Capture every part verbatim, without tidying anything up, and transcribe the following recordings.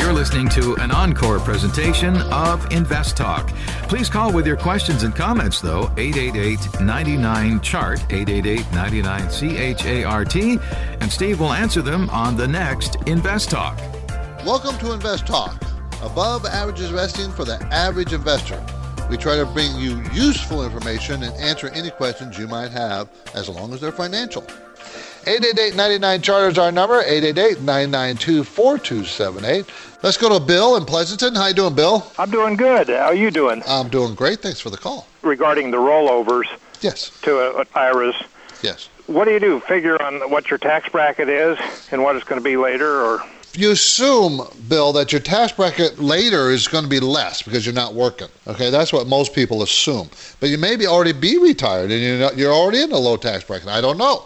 You're listening to an encore presentation of Invest Talk. Please call with your questions and comments, though, eight eight eight, nine nine, C H A R T, eight eight eight, nine nine, C H A R T, and Steve will answer them on the next Invest Talk. Welcome to Invest Talk, above average investing for the average investor. We try to bring you useful information and answer any questions you might have, as long as they're financial. eight eight eight, nine nine, C H A R T is our number, eight eight eight, nine nine two, four two seven eight. Let's go to Bill in Pleasanton. How you doing, Bill? I'm doing good. How are you doing? I'm doing great. Thanks for the call. Regarding the rollovers yes. to uh, I R As, yes. what do you do? Figure on what your tax bracket is and what it's going to be later? Or you assume, Bill, that your tax bracket later is going to be less because you're not working. Okay, that's what most people assume. But you may be already be retired and you're, not, you're already in a low tax bracket. I don't know.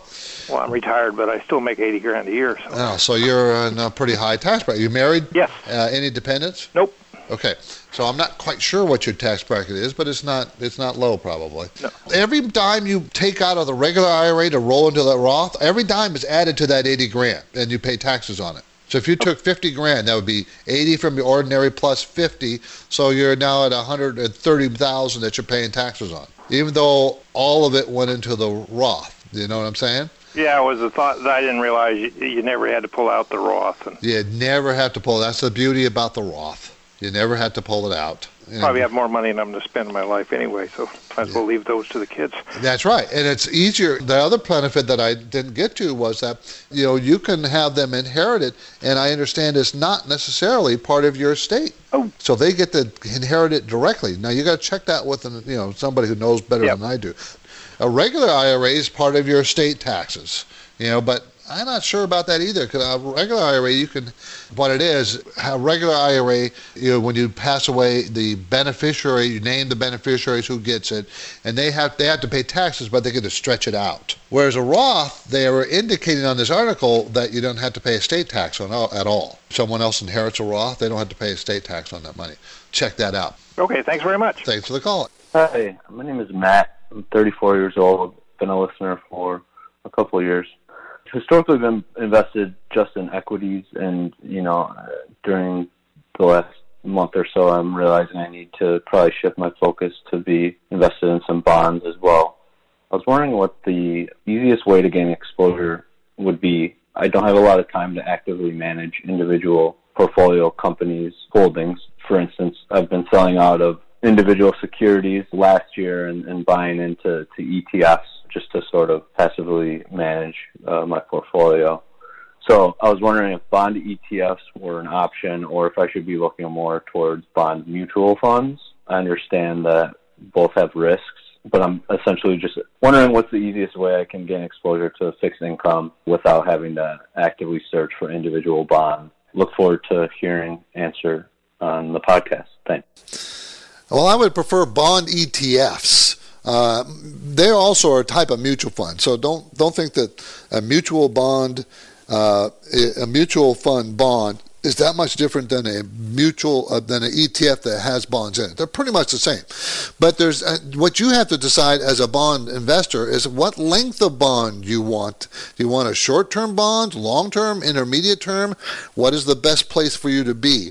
Well, I'm retired, but I still make eighty grand a year. So, oh, so you're in a pretty high tax bracket. You married? Yes. Uh, any dependents? Nope. Okay, so I'm not quite sure what your tax bracket is, but it's not it's not low probably. No. Every dime you take out of the regular I R A to roll into the Roth, every dime is added to that eighty grand, and you pay taxes on it. So if you took fifty grand, that would be eighty from your ordinary plus fifty. So you're now at one hundred thirty thousand that you're paying taxes on, even though all of it went into the Roth. You know what I'm saying? Yeah, it was a thought that I didn't realize you, you never had to pull out the Roth. And you never have to pull. That's the beauty about the Roth. You never have to pull it out. And probably have more money than I'm going to spend in my life anyway, so might as well leave those to the kids. That's right, and it's easier. The other benefit that I didn't get to was that, you know, you can have them inherit it, and I understand it's not necessarily part of your estate. Oh. So they get to inherit it directly. Now you got to check that with, you know, somebody who knows better yep. than I do. A regular I R A is part of your estate taxes, you know, but I'm not sure about that either, because a regular I R A, you can, what it is, a regular I R A, you know, when you pass away, the beneficiary, you name the beneficiaries who gets it, and they have they have to pay taxes, but they get to stretch it out. Whereas a Roth, they are indicating on this article that you don't have to pay estate tax on at all. Someone else inherits a Roth, they don't have to pay estate tax on that money. Check that out. Okay, thanks very much. Thanks for the call. Hi, my name is Matt. I'm thirty-four years old, been a listener for a couple of years. Historically, I've been invested just in equities, and, you know, during the last month or so, I'm realizing I need to probably shift my focus to be invested in some bonds as well. I was wondering what the easiest way to gain exposure would be. I don't have a lot of time to actively manage individual portfolio companies' holdings. For instance, I've been selling out of individual securities last year and, and buying into to E T Fs just to sort of passively manage uh, my portfolio. So I was wondering if bond E T Fs were an option or if I should be looking more towards bond mutual funds. I understand that both have risks, but I'm essentially just wondering what's the easiest way I can gain exposure to fixed income without having to actively search for individual bonds. Look forward to hearing answer on the podcast. Thanks. Well, I would prefer bond E T Fs. Uh, they also are a type of mutual fund, so don't don't think that a mutual bond, uh, a mutual fund bond, is that much different than a mutual uh, than an E T F that has bonds in it. They're pretty much the same, but there's uh, what you have to decide as a bond investor is what length of bond you want. Do you want a short-term bond, long-term, intermediate term? What is the best place for you to be?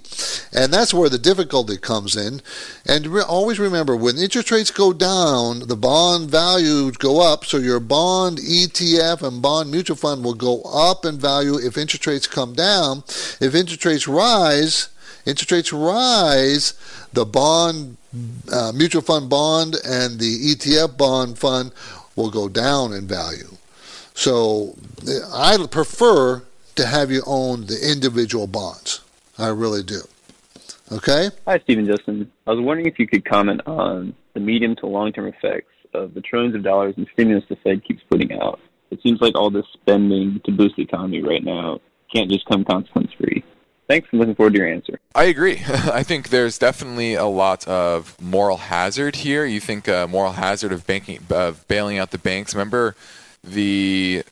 And that's where the difficulty comes in. And re- always remember, when interest rates go down, the bond values go up. So your bond E T F and bond mutual fund will go up in value if interest rates come down. If interest rates rise, interest rates rise, the bond, uh, mutual fund bond and the E T F bond fund will go down in value. So I prefer to have you own the individual bonds. I really do. Okay? Hi, Stephen Justin. I was wondering if you could comment on the medium to long-term effects of the trillions of dollars in stimulus the Fed keeps putting out. It seems like all this spending to boost the economy right now can't just come consequence-free. Thanks. I'm looking forward to your answer. I agree. I think there's definitely a lot of moral hazard here. You think uh, moral hazard of banking, of bailing out the banks. Remember the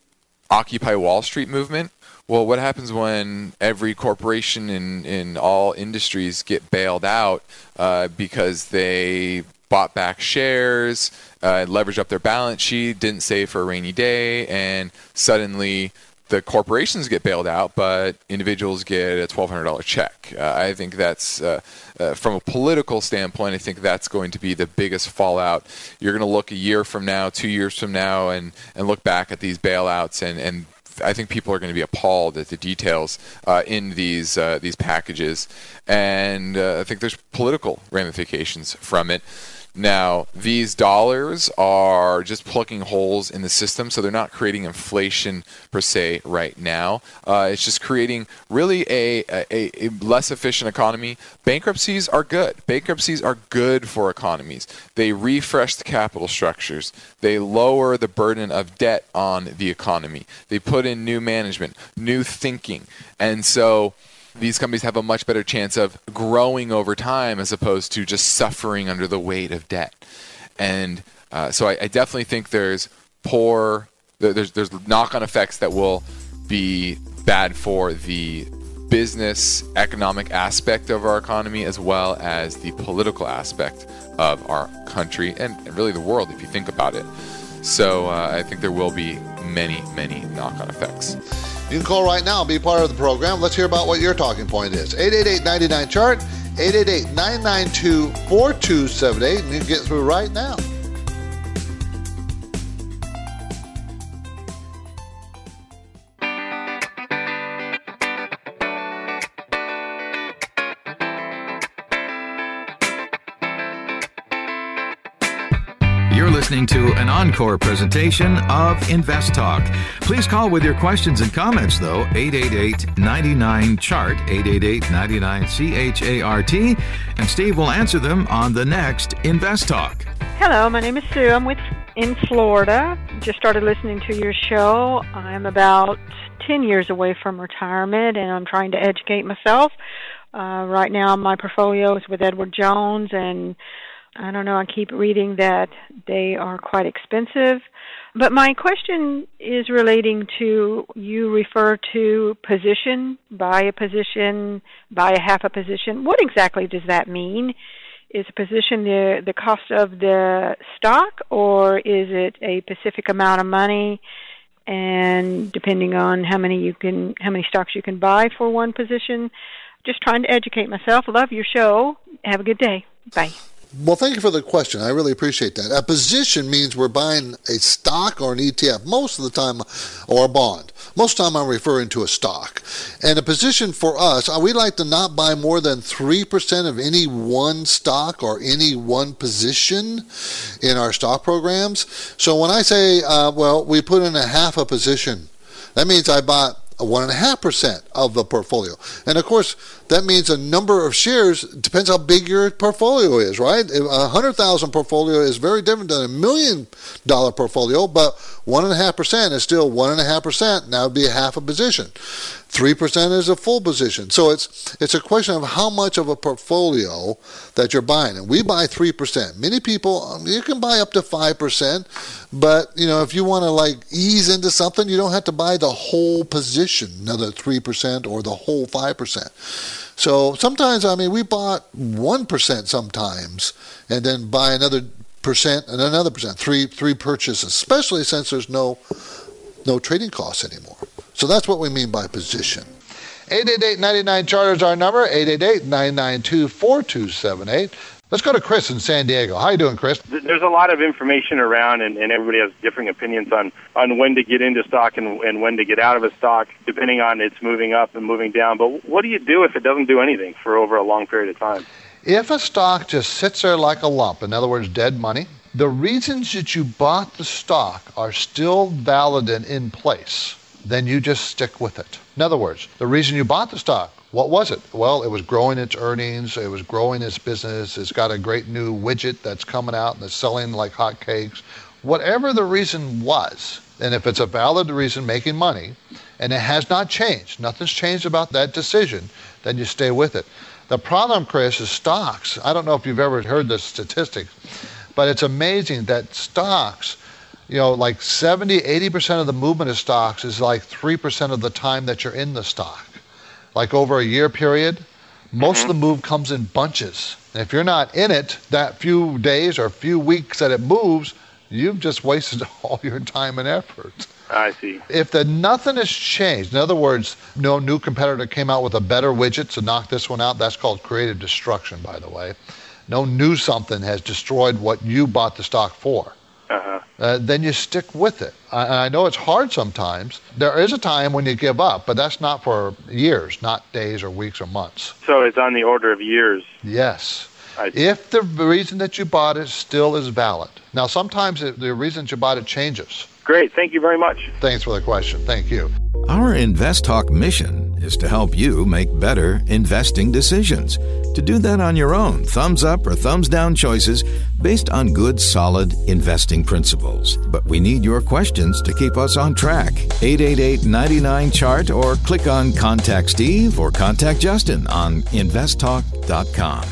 Occupy Wall Street movement well, what happens when every corporation in, in all industries get bailed out uh, because they bought back shares, uh, leveraged up their balance sheet, didn't save for a rainy day, and suddenly the corporations get bailed out, but individuals get a twelve hundred dollars check. Uh, I think that's, uh, uh, from a political standpoint, I think that's going to be the biggest fallout. You're going to look a year from now, two years from now, and, and look back at these bailouts, and, and I think people are going to be appalled at the details uh, in these uh, these packages. And uh, I think there's political ramifications from it. Now, these dollars are just plugging holes in the system, so they're not creating inflation per se right now. Uh, it's just creating really a, a, a less efficient economy. Bankruptcies are good. Bankruptcies are good for economies. They refresh the capital structures. They lower the burden of debt on the economy. They put in new management, new thinking. And so these companies have a much better chance of growing over time as opposed to just suffering under the weight of debt. And uh, so I, I definitely think there's poor, there's, there's knock-on effects that will be bad for the business economic aspect of our economy as well as the political aspect of our country and really the world if you think about it. So uh, I think there will be many, many knock-on effects. You can call right now and be part of the program. Let's hear about what your talking point is. eight eight eight, nine nine, C H A R T, eight eight eight, nine nine two, four two seven eight, and you can get through right now. Listening to an encore presentation of Invest Talk. Please call with your questions and comments, though, eight eight eight, nine nine, C H A R T, eight eight eight, nine nine, C H A R T, and Steve will answer them on the next Invest Talk. Hello, my name is Sue. I'm with in Florida. Just started listening to your show. I'm about ten years away from retirement, and I'm trying to educate myself. Uh, right now, my portfolio is with Edward Jones, and I don't know, I keep reading that they are quite expensive. But my question is relating to, you refer to position, buy a position, buy a half a position. What exactly does that mean? Is a position the, the cost of the stock, or is it a specific amount of money? And depending on how many you can, how many stocks you can buy for one position, just trying to educate myself. Love your show. Have a good day. Bye. Well, thank you for the question. I really appreciate that. A position means we're buying a stock or an E T F most of the time, or a bond. Most of the time I'm referring to a stock. And a position for us, we like to not buy more than three percent of any one stock or any one position in our stock programs. So when I say, uh, well, we put in a half a position, that means I bought one point five percent of the portfolio. And of course, that means a number of shares, depends how big your portfolio is, right? A one hundred thousand dollars portfolio is very different than a million dollar portfolio, but one point five percent is still one point five percent, and that would be a half a position. three percent is a full position. So it's it's a question of how much of a portfolio that you're buying. And we buy three percent. Many people, you can buy up to five percent, but you know, if you want to like ease into something, you don't have to buy the whole position, another three percent or the whole five percent. So sometimes, I mean, we bought one percent sometimes and then buy another percent and another percent, three three purchases, especially since there's no no trading costs anymore. So that's what we mean by position. eight eight eight, nine nine, C H A R T is our number, eight eight eight, nine nine two, four two seven eight. Let's go to Chris in San Diego. How are you doing, Chris? There's a lot of information around, and, and everybody has differing opinions on, on when to get into stock and, and when to get out of a stock, depending on it's moving up and moving down. But what do you do if it doesn't do anything for over a long period of time? If a stock just sits there like a lump, in other words, dead money, the reasons that you bought the stock are still valid and in place. Then you just stick with it. In other words, the reason you bought the stock, what was it? Well, it was growing its earnings. It was growing its business. It's got a great new widget that's coming out and it's selling like hotcakes. Whatever the reason was, and if it's a valid reason making money, and it has not changed, nothing's changed about that decision, then you stay with it. The problem, Chris, is stocks. I don't know if you've ever heard this statistic, but it's amazing that stocks you know, like seventy, eighty percent of the movement of stocks is like three percent of the time that you're in the stock. Like over a year period, most mm-hmm. of the move comes in bunches. And if you're not in it that few days or few weeks that it moves, you've just wasted all your time and effort. I see. If the nothing has changed, in other words, no new competitor came out with a better widget to knock this one out, that's called creative destruction, by the way. No new something has destroyed what you bought the stock for. Uh-huh. Uh, then you stick with it. I, I know it's hard sometimes. There is a time when you give up, but that's not for years, not days or weeks or months. So it's on the order of years. Yes. I... If the reason that you bought it still is valid. Now, sometimes it, the reason you bought it changes. Great. Thank you very much. Thanks for the question. Thank you. Our InvestTalk mission is to help you make better investing decisions. To do that on your own, thumbs up or thumbs down choices based on good, solid investing principles. But we need your questions to keep us on track. eight eight eight, nine nine, C H A R T or click on Contact Steve or Contact Justin on invest talk dot com.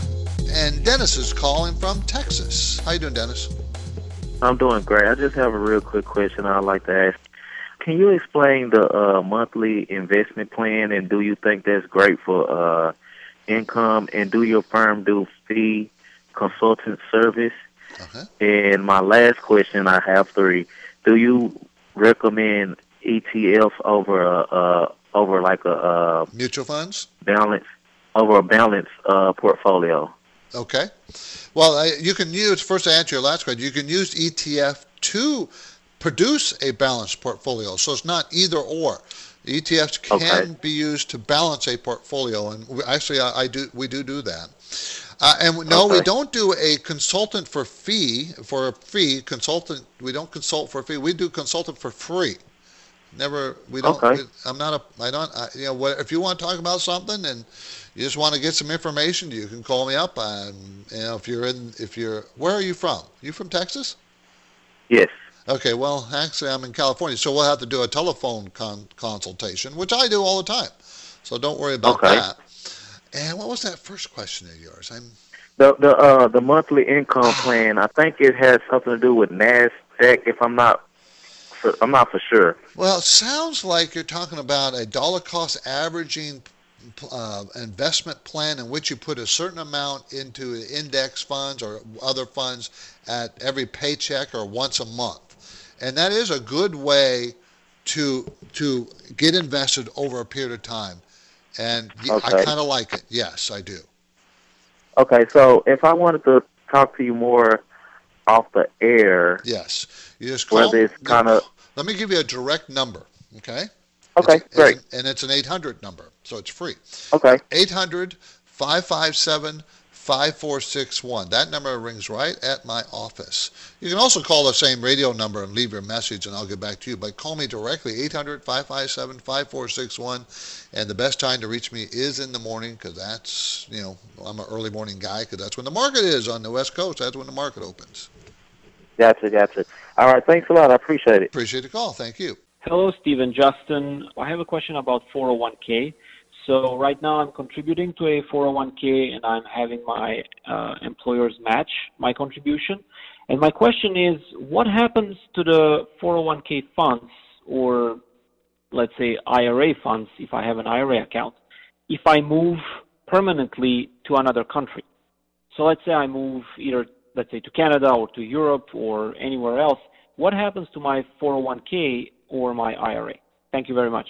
And Dennis is calling from Texas. How you doing, Dennis? I'm doing great. I just have a real quick question I'd like to ask. Can you explain the uh, monthly investment plan, and do you think that's great for uh, income? And do your firm do fee consultant service? Uh-huh. And my last question, I have three. Do you recommend E T Fs over a uh, over like a uh, mutual funds balance over a balanced uh, portfolio? Okay. Well, I, you can use, first to answer your last question, you can use E T F to produce a balanced portfolio. So it's not either or. E T Fs can okay. be used to balance a portfolio, and we, actually I, I do we do do that. Uh, and no, okay. we don't do a consultant for fee for a fee consultant. We don't consult for fee. We do consultant for free. Never. We don't. Okay. We, I'm not a. I don't. I, you know, what, if you want to talk about something and you just want to get some information, you can call me up. Um, you know, if you're in, if you're, where are you from? You from Texas? Yes. Okay. Well, actually, I'm in California, so we'll have to do a telephone con- consultation, which I do all the time. So don't worry about okay. that. And what was that first question of yours? I'm the the uh, the monthly income plan. I think it has something to do with NASDAQ, if I'm not. I'm not for sure. Well, it sounds like you're talking about a dollar cost averaging uh, investment plan in which you put a certain amount into index funds or other funds at every paycheck or once a month. And that is a good way to to get invested over a period of time. And okay. I kind of like it. Yes, I do. Okay, so if I wanted to talk to you more off the air. Yes. You just call. Whether it's kind of... Let me give you a direct number, okay? Okay, it's, great. It's, and it's an eight hundred number, so it's free. Okay. eight hundred, five five seven, five four six one. That number rings right at my office. You can also call the same radio number and leave your message, and I'll get back to you. But call me directly, eight hundred, five five seven, five four six one. And the best time to reach me is in the morning, because that's, you know, I'm an early morning guy, because that's when the market is on the West Coast. That's when the market opens. Gotcha, gotcha. All right, thanks a lot. I appreciate it. Appreciate the call. Thank you. Hello, Steve and Justin. I have a question about four oh one k. So right now I'm contributing to a four oh one k, and I'm having my uh, employers match my contribution. And my question is, what happens to the four oh one k funds, or let's say I R A funds, if I have an I R A account, if I move permanently to another country? So let's say I move either let's say to Canada or to Europe or anywhere else, what happens to my four oh one k or my I R A? Thank you very much.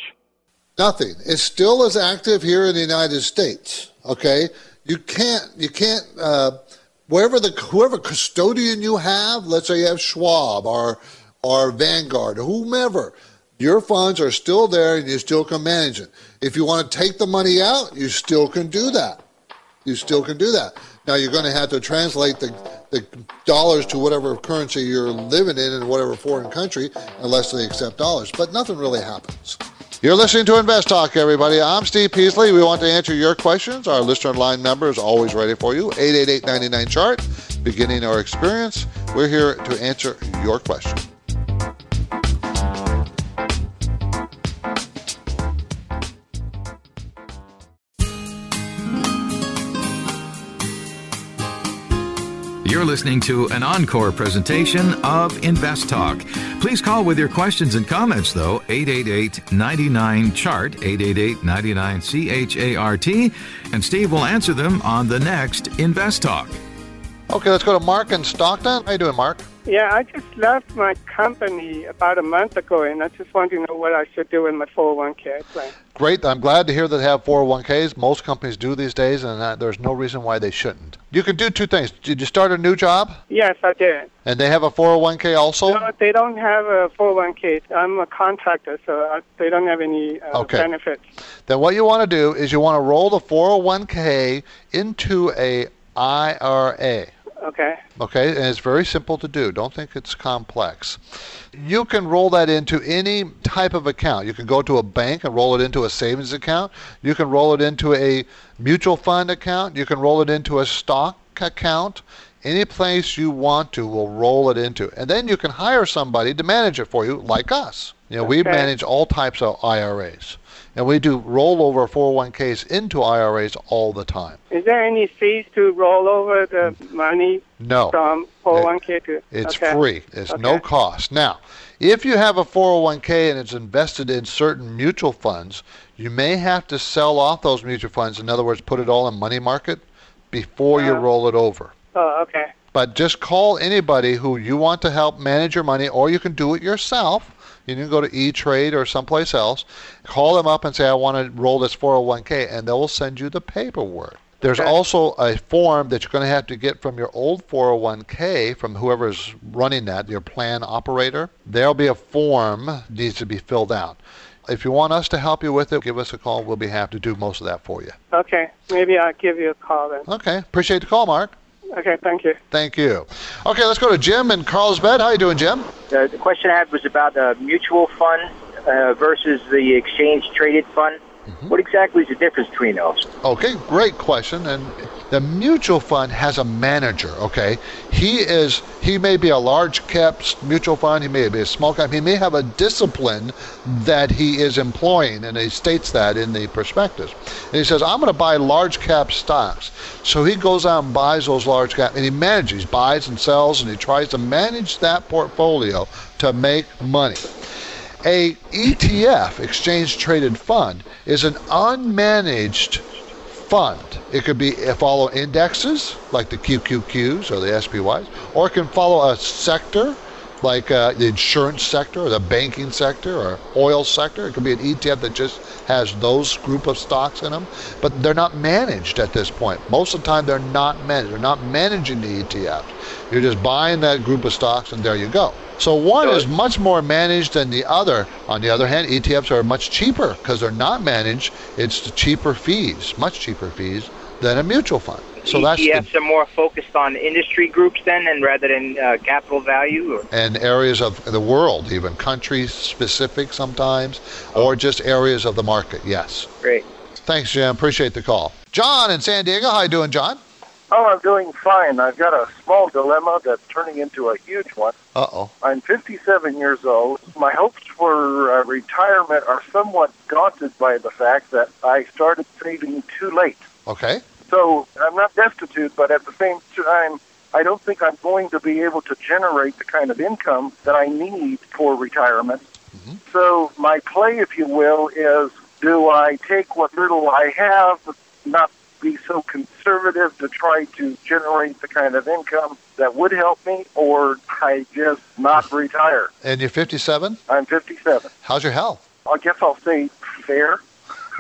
Nothing. It still is active here in the United States, okay? You can't, you can't, uh, wherever the, whoever custodian you have, let's say you have Schwab or, or Vanguard, whomever, your funds are still there and you still can manage it. If you want to take the money out, you still can do that. You still can do that. Now you're going to have to translate the the dollars to whatever currency you're living in in whatever foreign country, unless they accept dollars. But nothing really happens. You're listening to Invest Talk, everybody. I'm Steve Peasley. We want to answer your questions. Our listener line number is always ready for you, eight eight eight, nine nine, C H A R T. Beginning our experience, we're here to answer your question. You're listening to an encore presentation of Invest Talk. Please call with your questions and comments, though, eight eight eight, nine nine, C H A R T, eight eight eight, nine nine, C H A R T, and Steve will answer them on the next Invest Talk. Okay, let's go to Mark in Stockton. How you doing, Mark? Yeah, I just left my company about a month ago, and I just wanted to know what I should do with my four oh one k plan. Great. I'm glad to hear that they have four oh one k's. Most companies do these days, and there's no reason why they shouldn't. You can do two things. Did you start a new job? Yes, I did. And they have a four oh one k also? No, they don't have a four oh one k. I'm a contractor, so they don't have any uh, okay. benefits. Then what you want to do is you want to roll the four oh one k into a I R A. Okay. Okay, and it's very simple to do. Don't think it's complex. You can roll that into any type of account. You can go to a bank and roll it into a savings account. You can roll it into a mutual fund account. You can roll it into a stock account. Any place you want to will roll it into. And then you can hire somebody to manage it for you, like us. You know, okay. We manage all types of I R As. And we do rollover four oh one k's into I R As all the time. Is there any fees to roll over the money no. from four oh one k to? It's okay. free. It's okay. no cost. Now, if you have a four oh one k and it's invested in certain mutual funds, you may have to sell off those mutual funds. In other words, put it all in money market before uh, you roll it over. Oh, okay. But just call anybody who you want to help manage your money, or you can do it yourself. You can go to E-Trade or someplace else, call them up and say, I want to roll this four oh one k, and they will send you the paperwork. There's okay. also a form that you're going to have to get from your old four oh one k, from whoever's running that, your plan operator. There'll be a form that needs to be filled out. If you want us to help you with it, give us a call. We'll be happy to do most of that for you. Okay. Maybe I'll give you a call then. Okay. Appreciate the call, Mark. Okay, thank you. Thank you. Okay, let's go to Jim in Carlsbad. How are you doing, Jim? Uh, the question I had was about uh, mutual fund uh, versus the exchange-traded fund. Mm-hmm. What exactly is the difference between those? Okay, great question. And the mutual fund has a manager, okay? He is. He may be a large-cap mutual fund. He may be a small-cap. He may have a discipline that he is employing, and he states that in the prospectus. And he says, I'm going to buy large-cap stocks. So he goes out and buys those large-cap, and he manages. He buys and sells, and he tries to manage that portfolio to make money. A E T F, exchange traded fund, is an unmanaged fund. It could be follow indexes like the Q Q Qs or the S P Ys, or it can follow a sector like uh, the insurance sector or the banking sector or oil sector. It could be an E T F that just has those group of stocks in them, but they're not managed at this point. Most of the time they're not managed. They're not managing the E T F. You're just buying that group of stocks and there you go. So one is much more managed than the other. On the other hand, E T Fs are much cheaper because they're not managed. It's the cheaper fees, much cheaper fees than a mutual fund. So E T Fs the, are more focused on industry groups then, and rather than uh, capital value? Or? And areas of the world, even country-specific sometimes, oh. or just areas of the market, yes. Great. Thanks, Jim. Appreciate the call. John in San Diego. How you doing, John? Oh, I'm doing fine. I've got a small dilemma that's turning into a huge one. Uh-oh. I'm fifty-seven years old. My hopes for uh, retirement are somewhat daunted by the fact that I started saving too late. Okay. So I'm not destitute, but at the same time, I don't think I'm going to be able to generate the kind of income that I need for retirement. Mm-hmm. So my play, if you will, is do I take what little I have, but not be so conservative to try to generate the kind of income that would help me, or I just not retire? And you're fifty-seven? I'm fifty-seven. How's your health? I guess I'll say fair.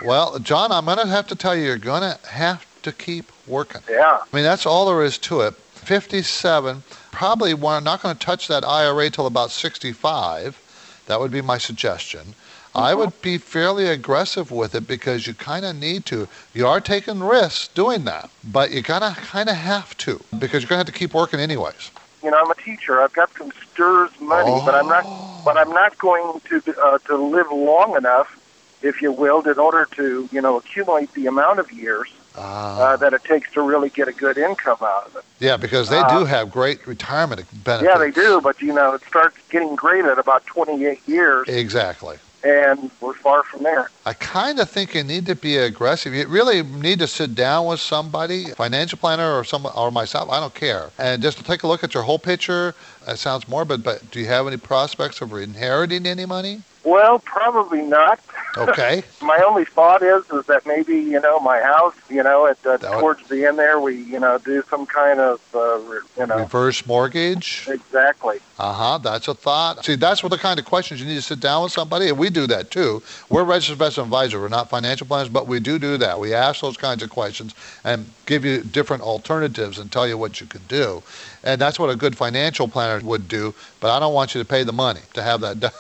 Well, John, I'm going to have to tell you, you're going to have to keep working. Yeah. I mean, that's all there is to it. fifty-seven, probably we're not going to touch that I R A till about sixty-five. That would be my suggestion. Mm-hmm. I would be fairly aggressive with it because you kind of need to. You are taking risks doing that, but you kind of kind of have to because you're going to have to keep working anyways. You know, I'm a teacher. I've got some STIRS money, oh. but I'm not. But I'm not going to uh, to live long enough, if you will, in order to, you know, accumulate the amount of years ah. uh, that it takes to really get a good income out of it. Yeah, because they uh, do have great retirement benefits. Yeah, they do, but, you know, it starts getting great at about twenty-eight years. Exactly. and we're far from there. I kind of think you need to be aggressive. You really need to sit down with somebody, financial planner or some, or myself, I don't care, and just take a look at your whole picture. That sounds morbid, but do you have any prospects of inheriting any money? Well, probably not. Okay. My only thought is is that maybe, you know, my house, you know, at uh, towards would... the end there, we, you know, do some kind of, uh, re- you know. Reverse mortgage? Exactly. Uh-huh. That's a thought. See, that's what the kind of questions you need to sit down with somebody, and we do that too. We're registered investment advisor. We're not financial planners, but we do do that. We ask those kinds of questions and give you different alternatives and tell you what you can do. And that's what a good financial planner would do, but I don't want you to pay the money to have that done.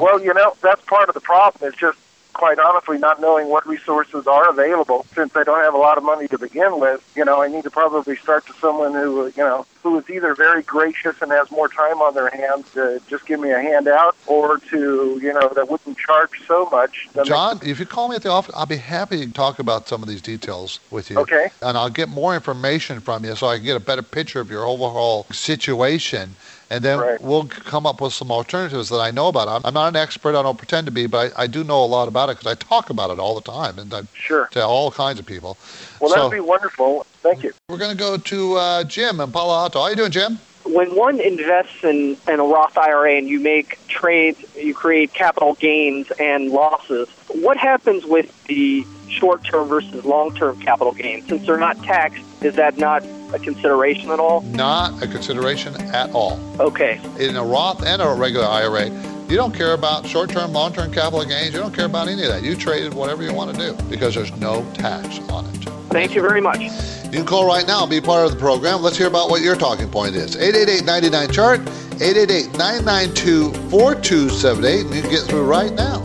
Well, you know, that's part of the problem is just, quite honestly, not knowing what resources are available. Since I don't have a lot of money to begin with, you know, I need to probably start to someone who, you know, who is either very gracious and has more time on their hands to just give me a handout, or to, you know, that wouldn't charge so much. John, if you call me at the office, I'll be happy to talk about some of these details with you. Okay. And I'll get more information from you so I can get a better picture of your overall situation. And then right. we'll come up with some alternatives that I know about. I'm, I'm not an expert. I don't pretend to be, but I, I do know a lot about it because I talk about it all the time and I sure. tell all kinds of people. Well, so, that would be wonderful. Thank you. We're going to go to uh, Jim in Palo Alto. How are you doing, Jim? When one invests in, in a Roth I R A and you make trades, you create capital gains and losses, what happens with the short-term versus long-term capital gains? Since they're not taxed, is that not a consideration at all? Not a consideration at all. Okay. In a Roth and a regular I R A, you don't care about short-term, long-term capital gains. You don't care about any of that. You trade whatever you want to do because there's no tax on it. Thank you very much. You can call right now and be part of the program. Let's hear about what your talking point is. eight eight eight, nine nine, C H A R T, eight eight eight, nine nine two, four two seven eight, and you can get through right now.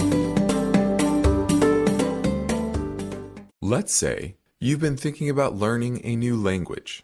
Let's say you've been thinking about learning a new language.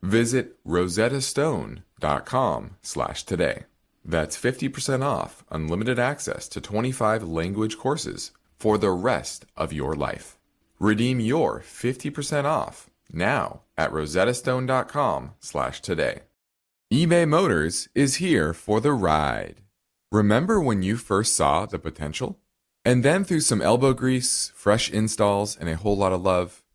Visit rosettastone.com slash today. That's fifty percent off unlimited access to twenty-five language courses for the rest of your life. Redeem your fifty percent off now at rosettastone.com slash today. eBay Motors is here for the ride. Remember when you first saw the potential? And then through some elbow grease, fresh installs, and a whole lot of love,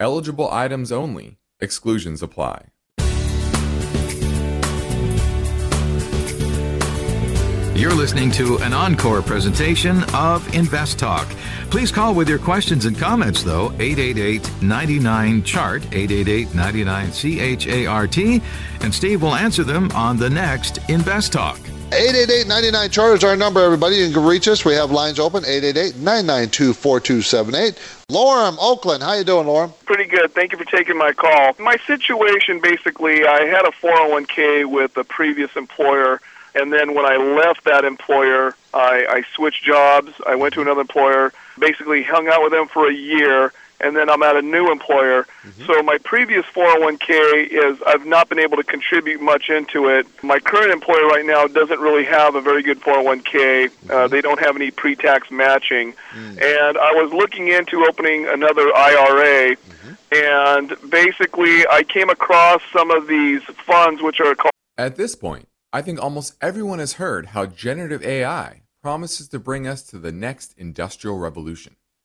Eligible items only. Exclusions apply. You're listening to an encore presentation of Invest Talk. Please call with your questions and comments, though, eight eight eight, nine nine, C H A R T, eight eight eight, nine nine, C H A R T, and Steve will answer them on the next Invest Talk. eight eight eight, nine nine, C H A R T is our number, everybody. You can reach us. We have lines open, eight eight eight, nine nine two, four two seven eight. Lorem, Oakland. How you doing, Lorem? Pretty good. Thank you for taking my call. My situation, basically, I had a four oh one k with a previous employer. And then when I left that employer, I, I switched jobs. I went to another employer, basically hung out with them for a year, and then I'm at a new employer. Mm-hmm. So my previous four oh one k is I've not been able to contribute much into it. My current employer right now doesn't really have a very good four oh one k. Mm-hmm. Uh, they don't have any pre-tax matching. Mm-hmm. And I was looking into opening another I R A, mm-hmm. and basically I came across some of these funds which are called... At this point, I think almost everyone has heard how generative A I promises to bring us to the next industrial revolution.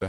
The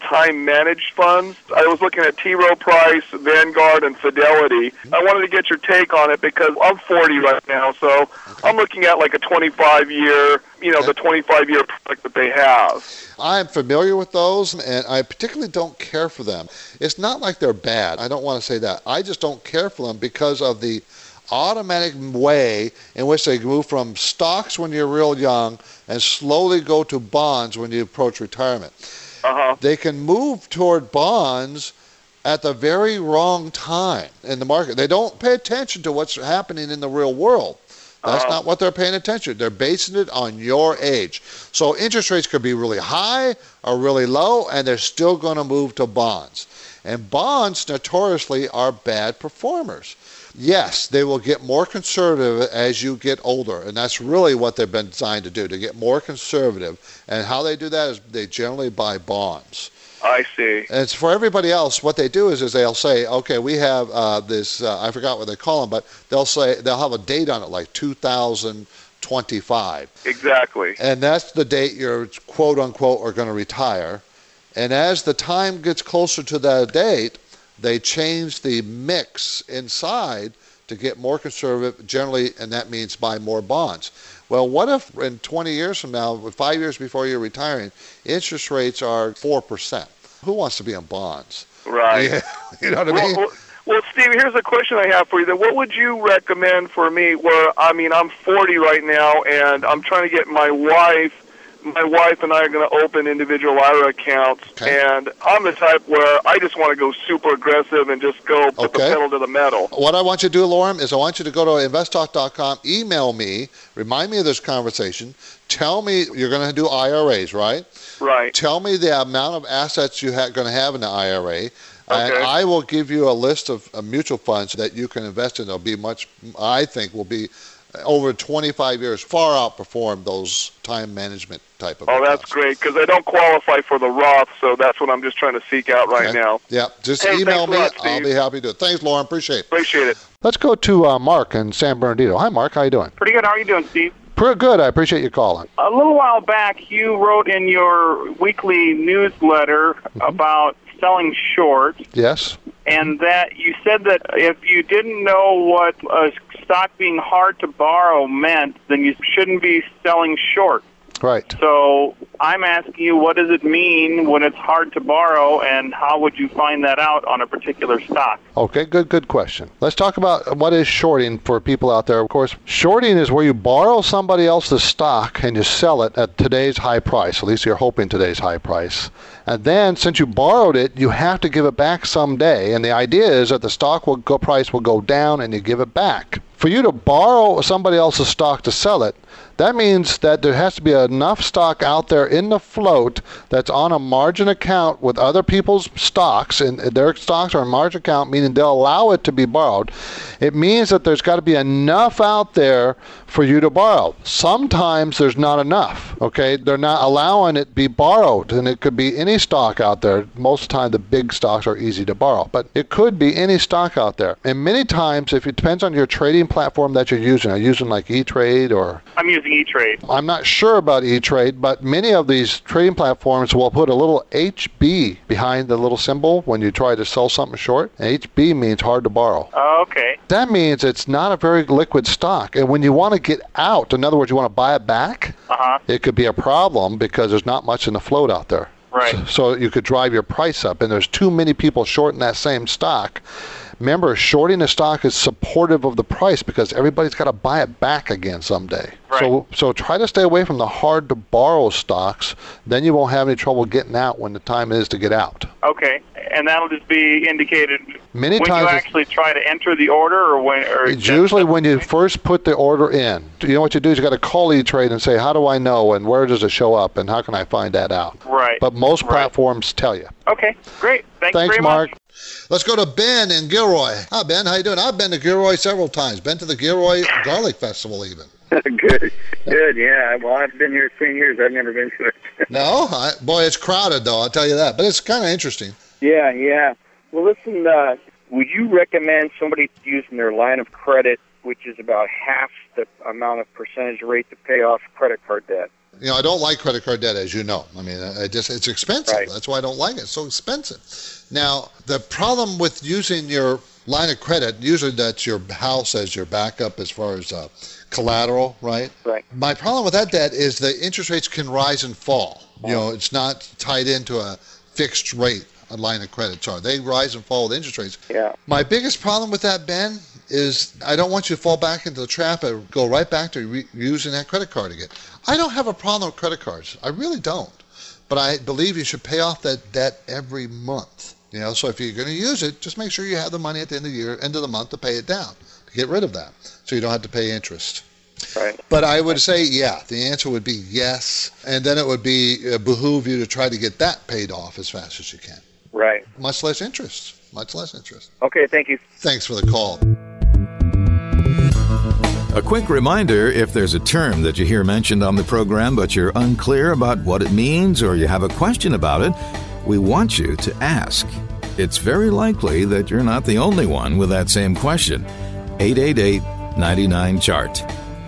Time managed funds. I was looking at T. Rowe Price, Vanguard, and Fidelity. I wanted to get your take on it because I'm forty right now, so I'm looking at like a twenty-five year, you know, the twenty-five year product that they have. I'm familiar with those, and I particularly don't care for them. It's not like they're bad. I don't want to say that. I just don't care for them because of the automatic way in which they move from stocks when you're real young and slowly go to bonds when you approach retirement. Uh-huh. They can move toward bonds at the very wrong time in the market. They don't pay attention to what's happening in the real world. That's uh-huh. not what they're paying attention to. They're basing it on your age. So interest rates could be really high or really low, and they're still going to move to bonds. And bonds notoriously are bad performers. Yes, they will get more conservative as you get older, and that's really what they've been designed to do, to get more conservative. And how they do that is they generally buy bonds. I see. And for everybody else, what they do is, is they'll say, okay, we have uh, this, uh, I forgot what they call them, but they'll say they'll have a date on it, like two thousand twenty-five. Exactly. And that's the date you're, quote, unquote, are going to retire. And as the time gets closer to that date, they change the mix inside to get more conservative generally, and that means buy more bonds. Well, what if in twenty years from now, five years before you're retiring, interest rates are four percent? Who wants to be in bonds? Right. Yeah, you know what well, I mean? Well, well, Steve, here's a question I have for you. What would you recommend for me where, I mean, I'm forty right now, and I'm trying to get my wife my wife and I are going to open individual I R A accounts, okay. and I'm the type where I just want to go super aggressive and just go put okay. the pedal to the metal. What I want you to do, Lorem, is I want you to go to invest talk dot com, email me, remind me of this conversation, tell me you're going to do I R As, right? Right. Tell me the amount of assets you're going to have in the I R A. Okay. And I will give you a list of uh, mutual funds that you can invest in. They'll be much, I think, will be over twenty-five years far outperform those time management type of. Oh, accounts. That's great, because I don't qualify for the Roth, so that's what I'm just trying to seek out right okay. now. Yeah, just hey, email me. Lot, I'll be happy to do it. Thanks, Lauren. Appreciate it. Appreciate it. Let's go to uh, Mark in San Bernardino. Hi, Mark. How you doing? Pretty good. How are you doing, Steve? Pretty good. I appreciate you calling. A little while back, you wrote in your weekly newsletter mm-hmm. about selling short. Yes. And that you said that if you didn't know what a stock being hard to borrow meant, then you shouldn't be selling short. Right. So I'm asking you, what does it mean when it's hard to borrow, and how would you find that out on a particular stock? Okay, good, good question. Let's talk about what is shorting for people out there. Of course, shorting is where you borrow somebody else's stock and you sell it at today's high price, at least you're hoping today's high price. And then since you borrowed it, you have to give it back someday. And the idea is that the stock will go, price will go down and you give it back. For you to borrow somebody else's stock to sell it, that means that there has to be enough stock out there in the float that's on a margin account with other people's stocks, and their stocks are on margin account, meaning they'll allow it to be borrowed. It means that there's got to be enough out there for you to borrow. Sometimes there's not enough, okay? They're not allowing it to be borrowed, and it could be any stock out there. Most of the time, the big stocks are easy to borrow, but it could be any stock out there. And many times, if it depends on your trading platform that you're using, are you using like E-Trade or... I'm using E-Trade. I'm not sure about E-Trade, but many of these trading platforms will put a little H B behind the little symbol when you try to sell something short. And H B means hard to borrow. Oh, okay. That means it's not a very liquid stock. And when you want to get out, in other words, you want to buy it back, uh-huh. it could be a problem because there's not much in the float out there. Right. So, so you could drive your price up, and there's too many people shorting that same stock. Remember, shorting a stock is supportive of the price because everybody's got to buy it back again someday. Right. So so try to stay away from the hard-to-borrow stocks. Then you won't have any trouble getting out when the time is to get out. Okay, and that'll just be indicated many when times you actually try to enter the order? or when. Or it's usually when you first put the order in. You know what you do is you got to call E-Trade and say, how do I know and where does it show up and how can I find that out? Right. But most right. platforms tell you. Okay, great. Thanks, Thanks very Mark. Much. Let's go to Ben in Gilroy. Hi, Ben. How you doing? I've been to Gilroy several times. Been to the Gilroy Garlic Festival even. Good. Good, yeah. Well, I've been here ten years. I've never been to it. No? I, boy, it's crowded, though. I'll tell you that. But it's kind of interesting. Yeah, yeah. Well, listen, uh, would you recommend somebody using their line of credit, which is about half the amount of percentage rate to pay off credit card debt? You know, I don't like credit card debt, as you know. I mean, I just it's expensive. Right. That's why I don't like it. It's so expensive. Now, the problem with using your line of credit, usually that's your house as your backup as far as uh, collateral, right? Right. My problem with that debt is the interest rates can rise and fall. Wow. You know, it's not tied into a fixed rate, a line of credit chart. They rise and fall with interest rates. Yeah. My biggest problem with that, Ben, is I don't want you to fall back into the trap and go right back to re- using that credit card again. I don't have a problem with credit cards. I really don't. But I believe you should pay off that debt every month. You know, so if you're going to use it, just make sure you have the money at the end of the year, end of the month to pay it down, to get rid of that, so you don't have to pay interest. Right. But I would say, yeah, the answer would be yes, and then it would be uh, behoove you to try to get that paid off as fast as you can. Right. Much less interest. Much less interest. Okay, thank you. Thanks for the call. A quick reminder, if there's a term that you hear mentioned on the program but you're unclear about what it means or you have a question about it, we want you to ask. It's very likely that you're not the only one with that same question. eight eight eight, nine nine, C H A R T.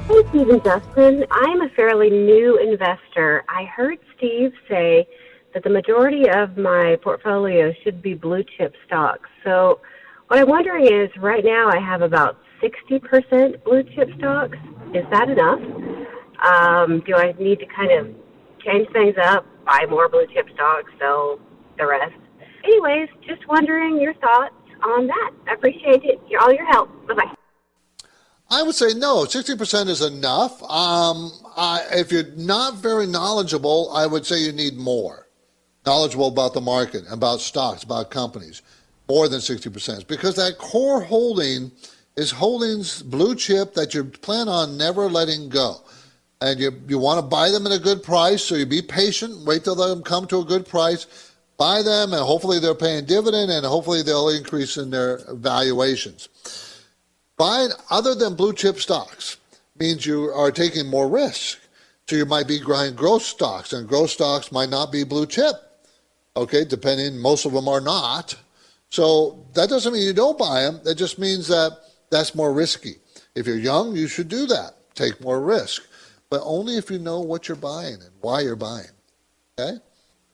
Hey, Steve and Justin. I'm a fairly new investor. I heard Steve say that the majority of my portfolio should be blue chip stocks. So what I'm wondering is, right now I have about sixty percent blue chip stocks. Is that enough? Um, do I need to kind of change things up, buy more blue chip stocks, sell the rest? Anyways, just wondering your thoughts on that. I appreciate it. All your help. Bye-bye. I would say no, sixty percent is enough. Um, I, if you're not very knowledgeable, I would say you need more. Knowledgeable about the market, about stocks, about companies, more than sixty percent. Because that core holding is holdings, blue chip, that you plan on never letting go. And you, you want to buy them at a good price, so you be patient, wait till them come to a good price, buy them, and hopefully they're paying dividend, and hopefully they'll increase in their valuations. Buying other than blue chip stocks means you are taking more risk. So you might be buying growth stocks, and growth stocks might not be blue chip, okay, depending, most of them are not. So that doesn't mean you don't buy them. That just means that that's more risky. If you're young, you should do that. Take more risk, but only if you know what you're buying and why you're buying, okay?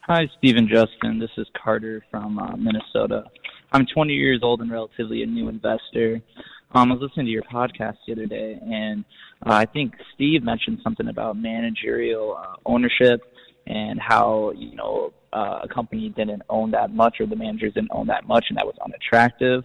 Hi, Steve and Justin. This is Carter from uh, Minnesota. I'm twenty years old and relatively a new investor. Um, I was listening to your podcast the other day, and uh, I think Steve mentioned something about managerial uh, ownership and how, you know, uh, a company didn't own that much, or the managers didn't own that much, and that was unattractive.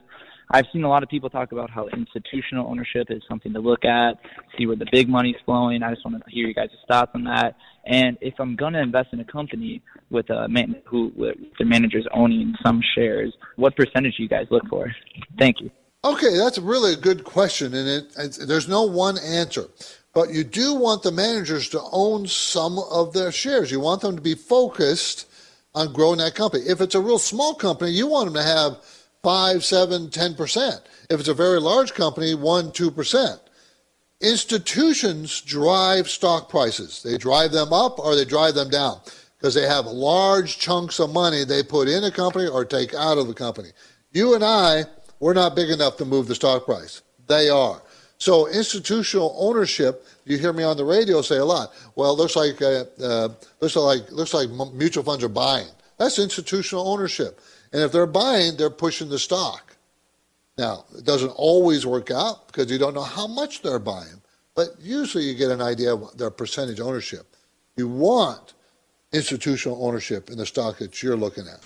I've seen a lot of people talk about how institutional ownership is something to look at, see where the big money's flowing. I just want to hear you guys' thoughts on that. And if I'm going to invest in a company with a man who with the manager's owning some shares, what percentage do you guys look for? Thank you. Okay, that's really a good question, and it, it's, there's no one answer. But you do want the managers to own some of their shares. You want them to be focused on growing that company. If it's a real small company, you want them to have five, seven, ten percent. If it's a very large company, one, two percent. Institutions drive stock prices. They drive them up or they drive them down because they have large chunks of money they put in a company or take out of the company. You and I, we're not big enough to move the stock price. They are. So institutional ownership, you hear me on the radio say a lot, well, looks like uh, uh, looks like looks like mutual funds are buying. That's institutional ownership. And if they're buying, they're pushing the stock. Now, it doesn't always work out because you don't know how much they're buying, but usually you get an idea of their percentage ownership. You want institutional ownership in the stock that you're looking at.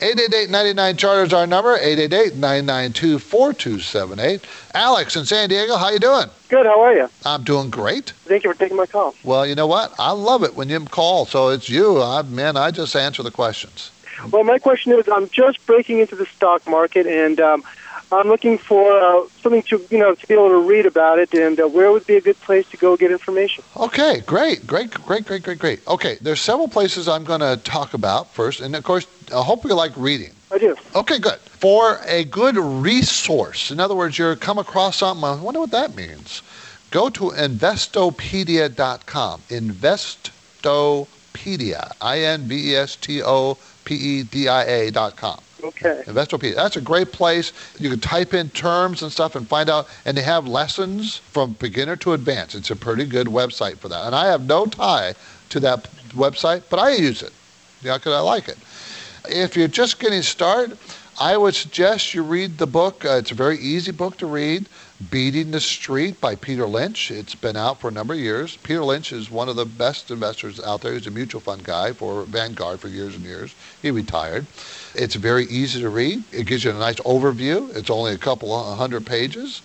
eight eight eight, nine nine, C H A R T is our number, eight eight eight, nine nine two, four two seven eight. Alex in San Diego, how you doing? Good, how are you? I'm doing great. Thank you for taking my call. Well, you know what? I love it when you call, so it's you. I, man, I just answer the questions. Well, my question is, I'm just breaking into the stock market, and um, I'm looking for uh, something to, you know, to be able to read about it, and uh, where would be a good place to go get information? Okay, great, great, great, great, great, great. Okay, there's several places I'm going to talk about first, and of course, I hope you like reading. I do. Okay, good. For a good resource, in other words, you're come across something, I wonder what that means. Go to investopedia dot com, Investopedia, I N V E S T O P E D I A dot com. Okay. Investopedia. That's a great place. You can type in terms and stuff and find out. And they have lessons from beginner to advanced. It's a pretty good website for that. And I have no tie to that website, but I use it. Yeah, because I like it. If you're just getting started, I would suggest you read the book. Uh, it's a very easy book to read, Beating the Street by Peter Lynch. It's been out for a number of years. Peter Lynch is one of the best investors out there. He's a mutual fund guy for Vanguard for years and years. He retired. It's very easy to read. It gives you a nice overview. It's only a couple of hundred pages,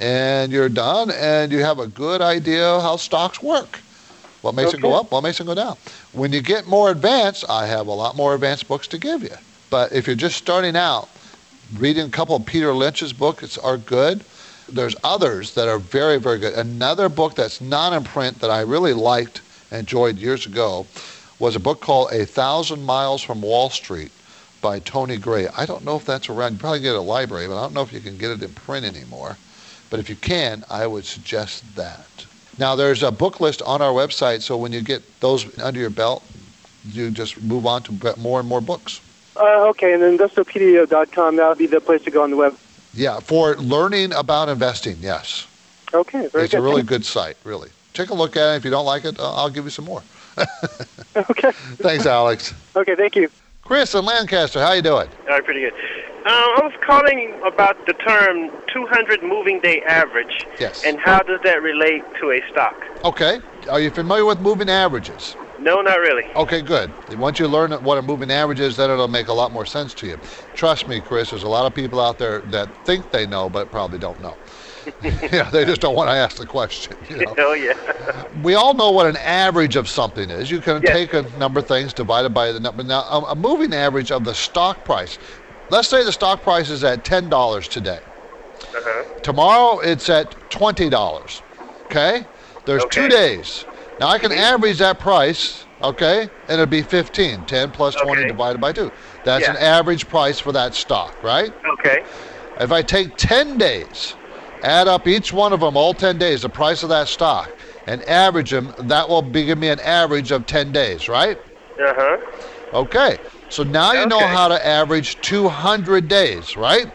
and you're done, and you have a good idea how stocks work. What makes okay. it go up? What makes it go down? When you get more advanced, I have a lot more advanced books to give you. But if you're just starting out, reading a couple of Peter Lynch's books are good. There's others that are very, very good. Another book that's not in print that I really liked and enjoyed years ago was a book called A Thousand Miles from Wall Street by Tony Gray. I don't know if that's around. You probably get it at a library, but I don't know if you can get it in print anymore. But if you can, I would suggest that. Now, there's a book list on our website, so when you get those under your belt, you just move on to more and more books. Uh, okay, and then investopedia dot com, that would be the place to go on the web. Yeah, for learning about investing, yes. Okay, very good. It's a really good site, really. Take a look at it. If you don't like it, uh, I'll give you some more. Okay. Thanks, Alex. Okay, thank you. Chris in Lancaster, how you doing? All right, pretty good. Um, I was calling about the term two hundred moving day average. Yes. And how does that relate to a stock? Okay. Are you familiar with moving averages? No, not really. Okay, good. Once you learn what a moving average is, then it'll make a lot more sense to you. Trust me, Chris, there's a lot of people out there that think they know but probably don't know. Yeah, they just don't want to ask the question. You know? Oh, yeah. We all know what an average of something is. You can yes. take a number of things divided by the number. Now, a, a moving average of the stock price. Let's say the stock price is at ten dollars today. Uh-huh. Tomorrow, it's at twenty dollars. Okay? There's okay. two days. Now, I can mm-hmm. average that price, okay, and it'd be fifteen. ten plus okay. twenty divided by two. That's yeah. an average price for that stock, right? Okay. If I take ten days, add up each one of them, all ten days, the price of that stock, and average them, that will be, give me an average of ten days, right? Uh-huh. Okay. So now you okay. know how to average two hundred days, right?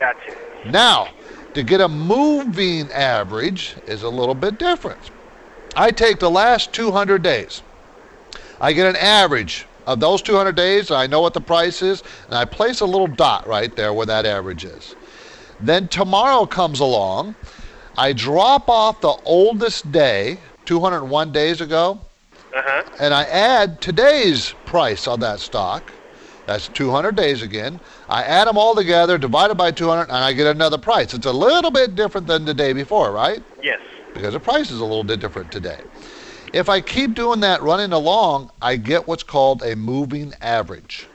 Gotcha. Now, to get a moving average is a little bit different. I take the last two hundred days. I get an average of those two hundred days, and I know what the price is, and I place a little dot right there where that average is. Then tomorrow comes along, I drop off the oldest day, two hundred one days ago, uh-huh. and I add today's price on that stock. That's two hundred days again. I add them all together, divided by two hundred, and I get another price. It's a little bit different than the day before, right? Yes. Because the price is a little bit different today. If I keep doing that, running along, I get what's called a moving average.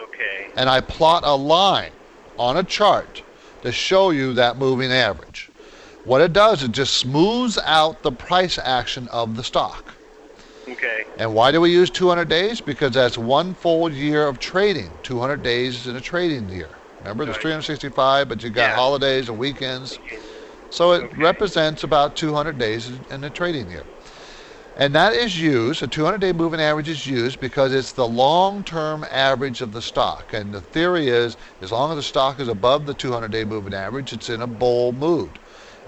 Okay. And I plot a line on a chart to show you that moving average. What it does, it just smooths out the price action of the stock. Okay. And why do we use two hundred days? Because that's one full year of trading. two hundred days in a trading year. Remember, there's three hundred sixty-five, but you got yeah. holidays and weekends. So it okay. represents about two hundred days in a trading year. And that is used, a two hundred day moving average is used because it's the long-term average of the stock. And the theory is, as long as the stock is above the two hundred day moving average, it's in a bull mood.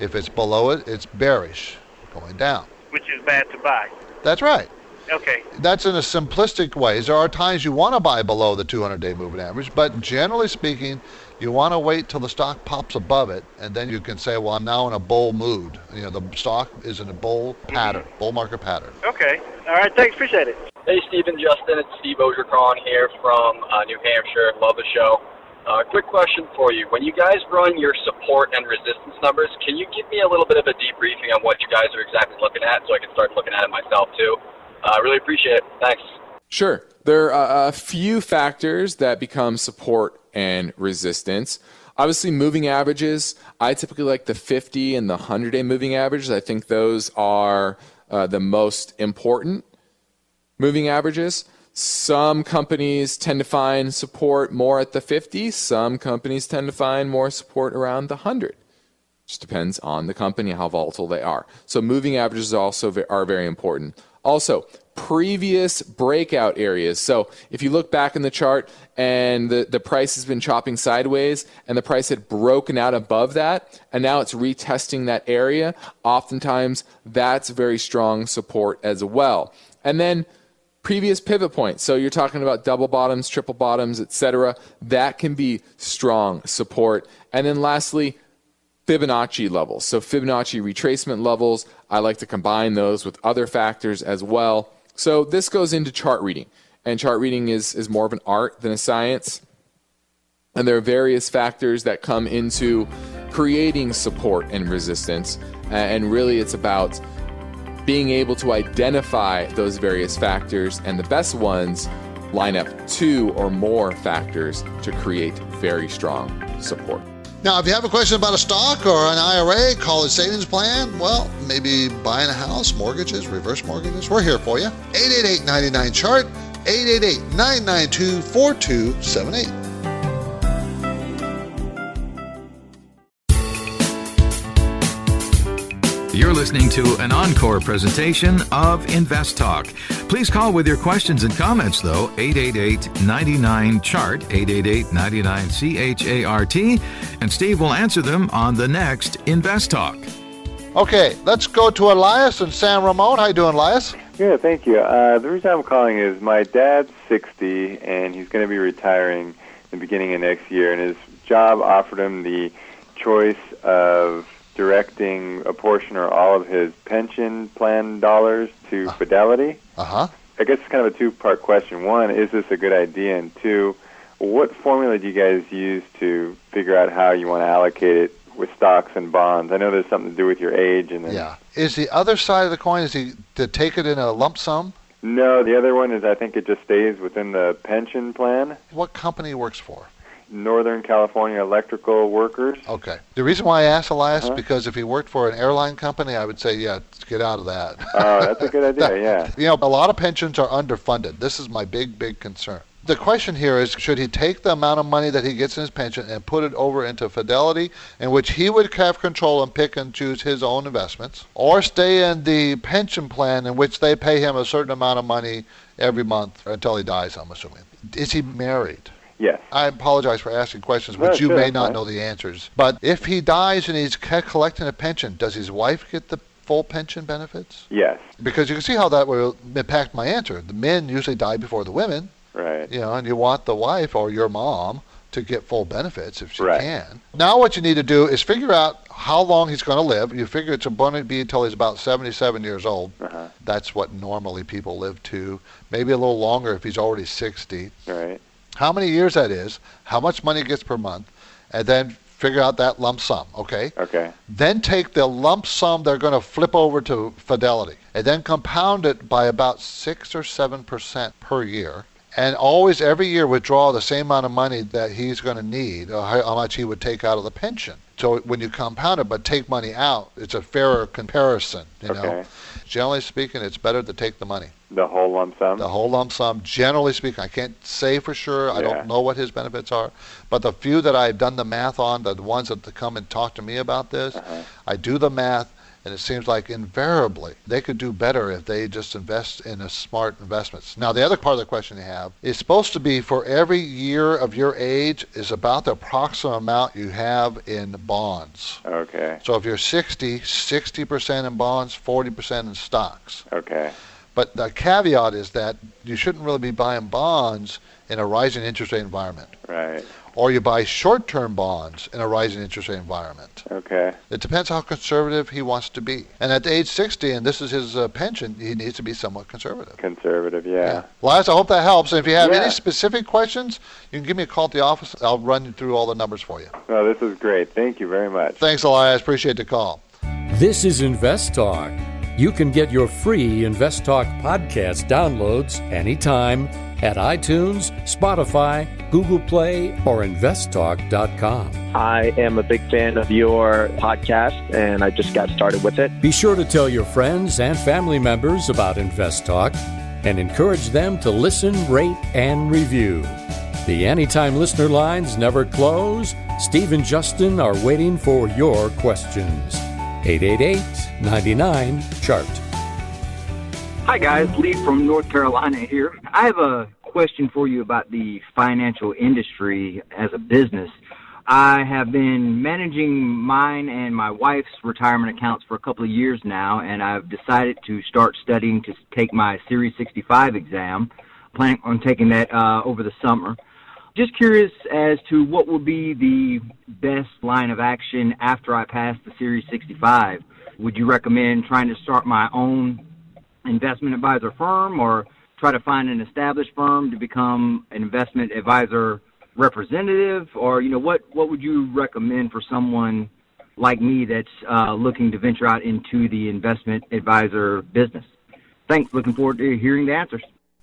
If it's below it, it's bearish, going down. Which is bad to buy. That's right. Okay. That's in a simplistic way. There are times you want to buy below the two hundred day moving average, but generally speaking, you want to wait till the stock pops above it, and then you can say, well, I'm now in a bull mood. You know, the stock is in a bull pattern, mm-hmm. bull market pattern. Okay. All right. Thanks. Appreciate it. Hey, Steve and Justin. It's Steve Ogercron here from uh, New Hampshire. Love the show. Uh, quick question for you. When you guys run your support and resistance numbers, can you give me a little bit of a debriefing on what you guys are exactly looking at so I can start looking at it myself too? I uh, really appreciate it. Thanks. Sure. There are a few factors that become support and resistance. Obviously, moving averages. I typically like the fifty and the one hundred day moving averages. I think those are uh, the most important moving averages. Some companies tend to find support more at the fifty. Some companies tend to find more support around the one hundred. Just depends on the company, how volatile they are. So moving averages also are very important. Also, previous breakout areas. So if you look back in the chart and the, the price has been chopping sideways and the price had broken out above that and now it's retesting that area, oftentimes that's very strong support as well. And then previous pivot points. So you're talking about double bottoms, triple bottoms, et cetera. That can be strong support. And then lastly, Fibonacci levels. So Fibonacci retracement levels. I like to combine those with other factors as well. So this goes into chart reading. And chart reading is, is more of an art than a science. And there are various factors that come into creating support and resistance. And really it's about being able to identify those various factors, and the best ones line up two or more factors to create very strong support. Now, if you have a question about a stock or an I R A, college savings plan, well, maybe buying a house, mortgages, reverse mortgages, we're here for you. eight eight eight, nine nine, C H A R T, eight eight eight, nine nine two, four two seven eight. You're listening to an encore presentation of Invest Talk. Please call with your questions and comments, though, eight eight eight, nine nine, C H A R T, eight eight eight, nine nine, C H A R T, and Steve will answer them on the next Invest Talk. Okay, let's go to Elias and San Ramon. How you doing, Elias? Yeah, thank you. Uh, the reason I'm calling is my dad's sixty, and he's going to be retiring in the beginning of next year, and his job offered him the choice of directing a portion or all of his pension plan dollars to uh, Fidelity. Uh-huh. I guess it's kind of a two-part question. One, is this a good idea? And two, what formula do you guys use to figure out how you want to allocate it with stocks and bonds? I know there's something to do with your age. And then, yeah. Is the other side of the coin, is he, to take it in a lump sum? No, the other one is I think it just stays within the pension plan. What company works for? Northern California Electrical Workers. Okay. The reason why I asked Elias, uh-huh. because if he worked for an airline company, I would say, yeah, get out of that. Oh, that's a good idea, yeah. You know, a lot of pensions are underfunded. This is my big, big concern. The question here is, should he take the amount of money that he gets in his pension and put it over into Fidelity, in which he would have control and pick and choose his own investments, or stay in the pension plan in which they pay him a certain amount of money every month until he dies, I'm assuming? Is he married? Yes. I apologize for asking questions, which no, you may not fine. know the answers. But if he dies and he's collecting a pension, does his wife get the full pension benefits? Yes. Because you can see how that will impact my answer. The men usually die before the women. Right. You know, and you want the wife or your mom to get full benefits if she right. can. Now what you need to do is figure out how long he's going to live. You figure it's going to be until he's about seventy-seven years old. Uh-huh. That's what normally people live to. Maybe a little longer if he's already sixty. Right. How many years that is, how much money he gets per month, and then figure out that lump sum, okay? Okay. Then take the lump sum they're going to flip over to Fidelity, and then compound it by about six or seven percent per year, and always every year withdraw the same amount of money that he's going to need, or how much he would take out of the pension. So when you compound it, but take money out, it's a fairer comparison, you okay. know? Generally speaking, it's better to take the money. The whole lump sum? The whole lump sum, generally speaking. I can't say for sure. Yeah. I don't know what his benefits are. But the few that I've done the math on, the ones that come and talk to me about this, uh-huh. I do the math, and it seems like invariably they could do better if they just invest in a smart investments. Now, the other part of the question you have is supposed to be for every year of your age is about the approximate amount you have in bonds. Okay. So if you're sixty, sixty percent in bonds, forty percent in stocks. Okay. But the caveat is that you shouldn't really be buying bonds in a rising interest rate environment. Right. Or you buy short-term bonds in a rising interest rate environment. Okay. It depends how conservative he wants to be. And at age sixty, and this is his uh, pension, he needs to be somewhat conservative. Conservative, yeah. yeah. Elias, I hope that helps. And if you have yeah. any specific questions, you can give me a call at the office. I'll run you through all the numbers for you. No, this is great. Thank you very much. Thanks, Elias. Appreciate the call. This is Invest Talk. You can get your free Invest Talk podcast downloads anytime at iTunes, Spotify, Google Play, or invest talk dot com. I am a big fan of your podcast, and I just got started with it. Be sure to tell your friends and family members about Invest Talk and encourage them to listen, rate, and review. The Anytime Listener lines never close. Steve and Justin are waiting for your questions. eight eight eight, nine nine, C H A R T. Hi guys, Lee from North Carolina here. I have a question for you about the financial industry as a business. I have been managing mine and my wife's retirement accounts for a couple of years now, and I've decided to start studying to take my Series sixty-five exam. Planning on taking that uh, over the summer. Just curious as to what would be the best line of action after I pass the Series sixty-five. Would you recommend trying to start my own investment advisor firm, or try to find an established firm to become an investment advisor representative? Or, you know, what, what would you recommend for someone like me that's uh, looking to venture out into the investment advisor business? Thanks. Looking forward to hearing the answers.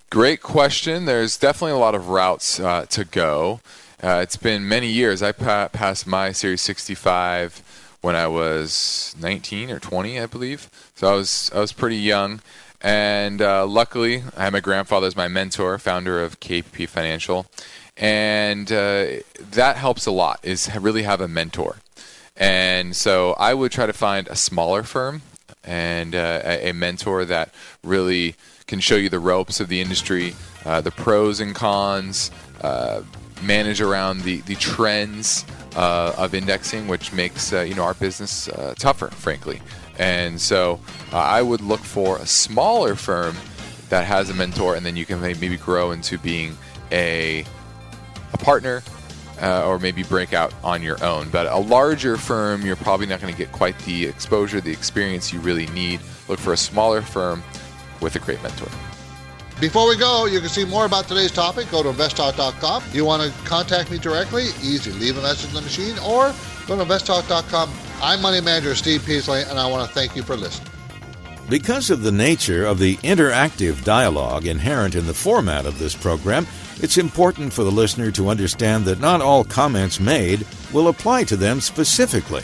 Great question. There's definitely a lot of routes uh, to go. Uh, it's been many years. I pa- passed my Series sixty-five when I was nineteen or twenty, I believe. So I was I was pretty young. And uh, luckily, I had my grandfather as my mentor, founder of K P P Financial. And uh, that helps a lot, is really have a mentor. And so I would try to find a smaller firm and uh, a mentor that really can show you the ropes of the industry, uh, the pros and cons, uh, manage around the, the trends uh, of indexing, which makes uh, you know our business uh, tougher, frankly. And so uh, I would look for a smaller firm that has a mentor, and then you can maybe grow into being a a partner uh, or maybe break out on your own. But a larger firm, you're probably not going to get quite the exposure, the experience you really need. Look for a smaller firm with a great mentor. Before we go, you can see more about today's topic. Go to invest talk dot com. You want to contact me directly? Easy. Leave a message in the machine or Go to invest talk dot com. I'm Money Manager Steve Peasley, and I want to thank you for listening. Because of the nature of the interactive dialogue inherent in the format of this program, it's important for the listener to understand that not all comments made will apply to them specifically.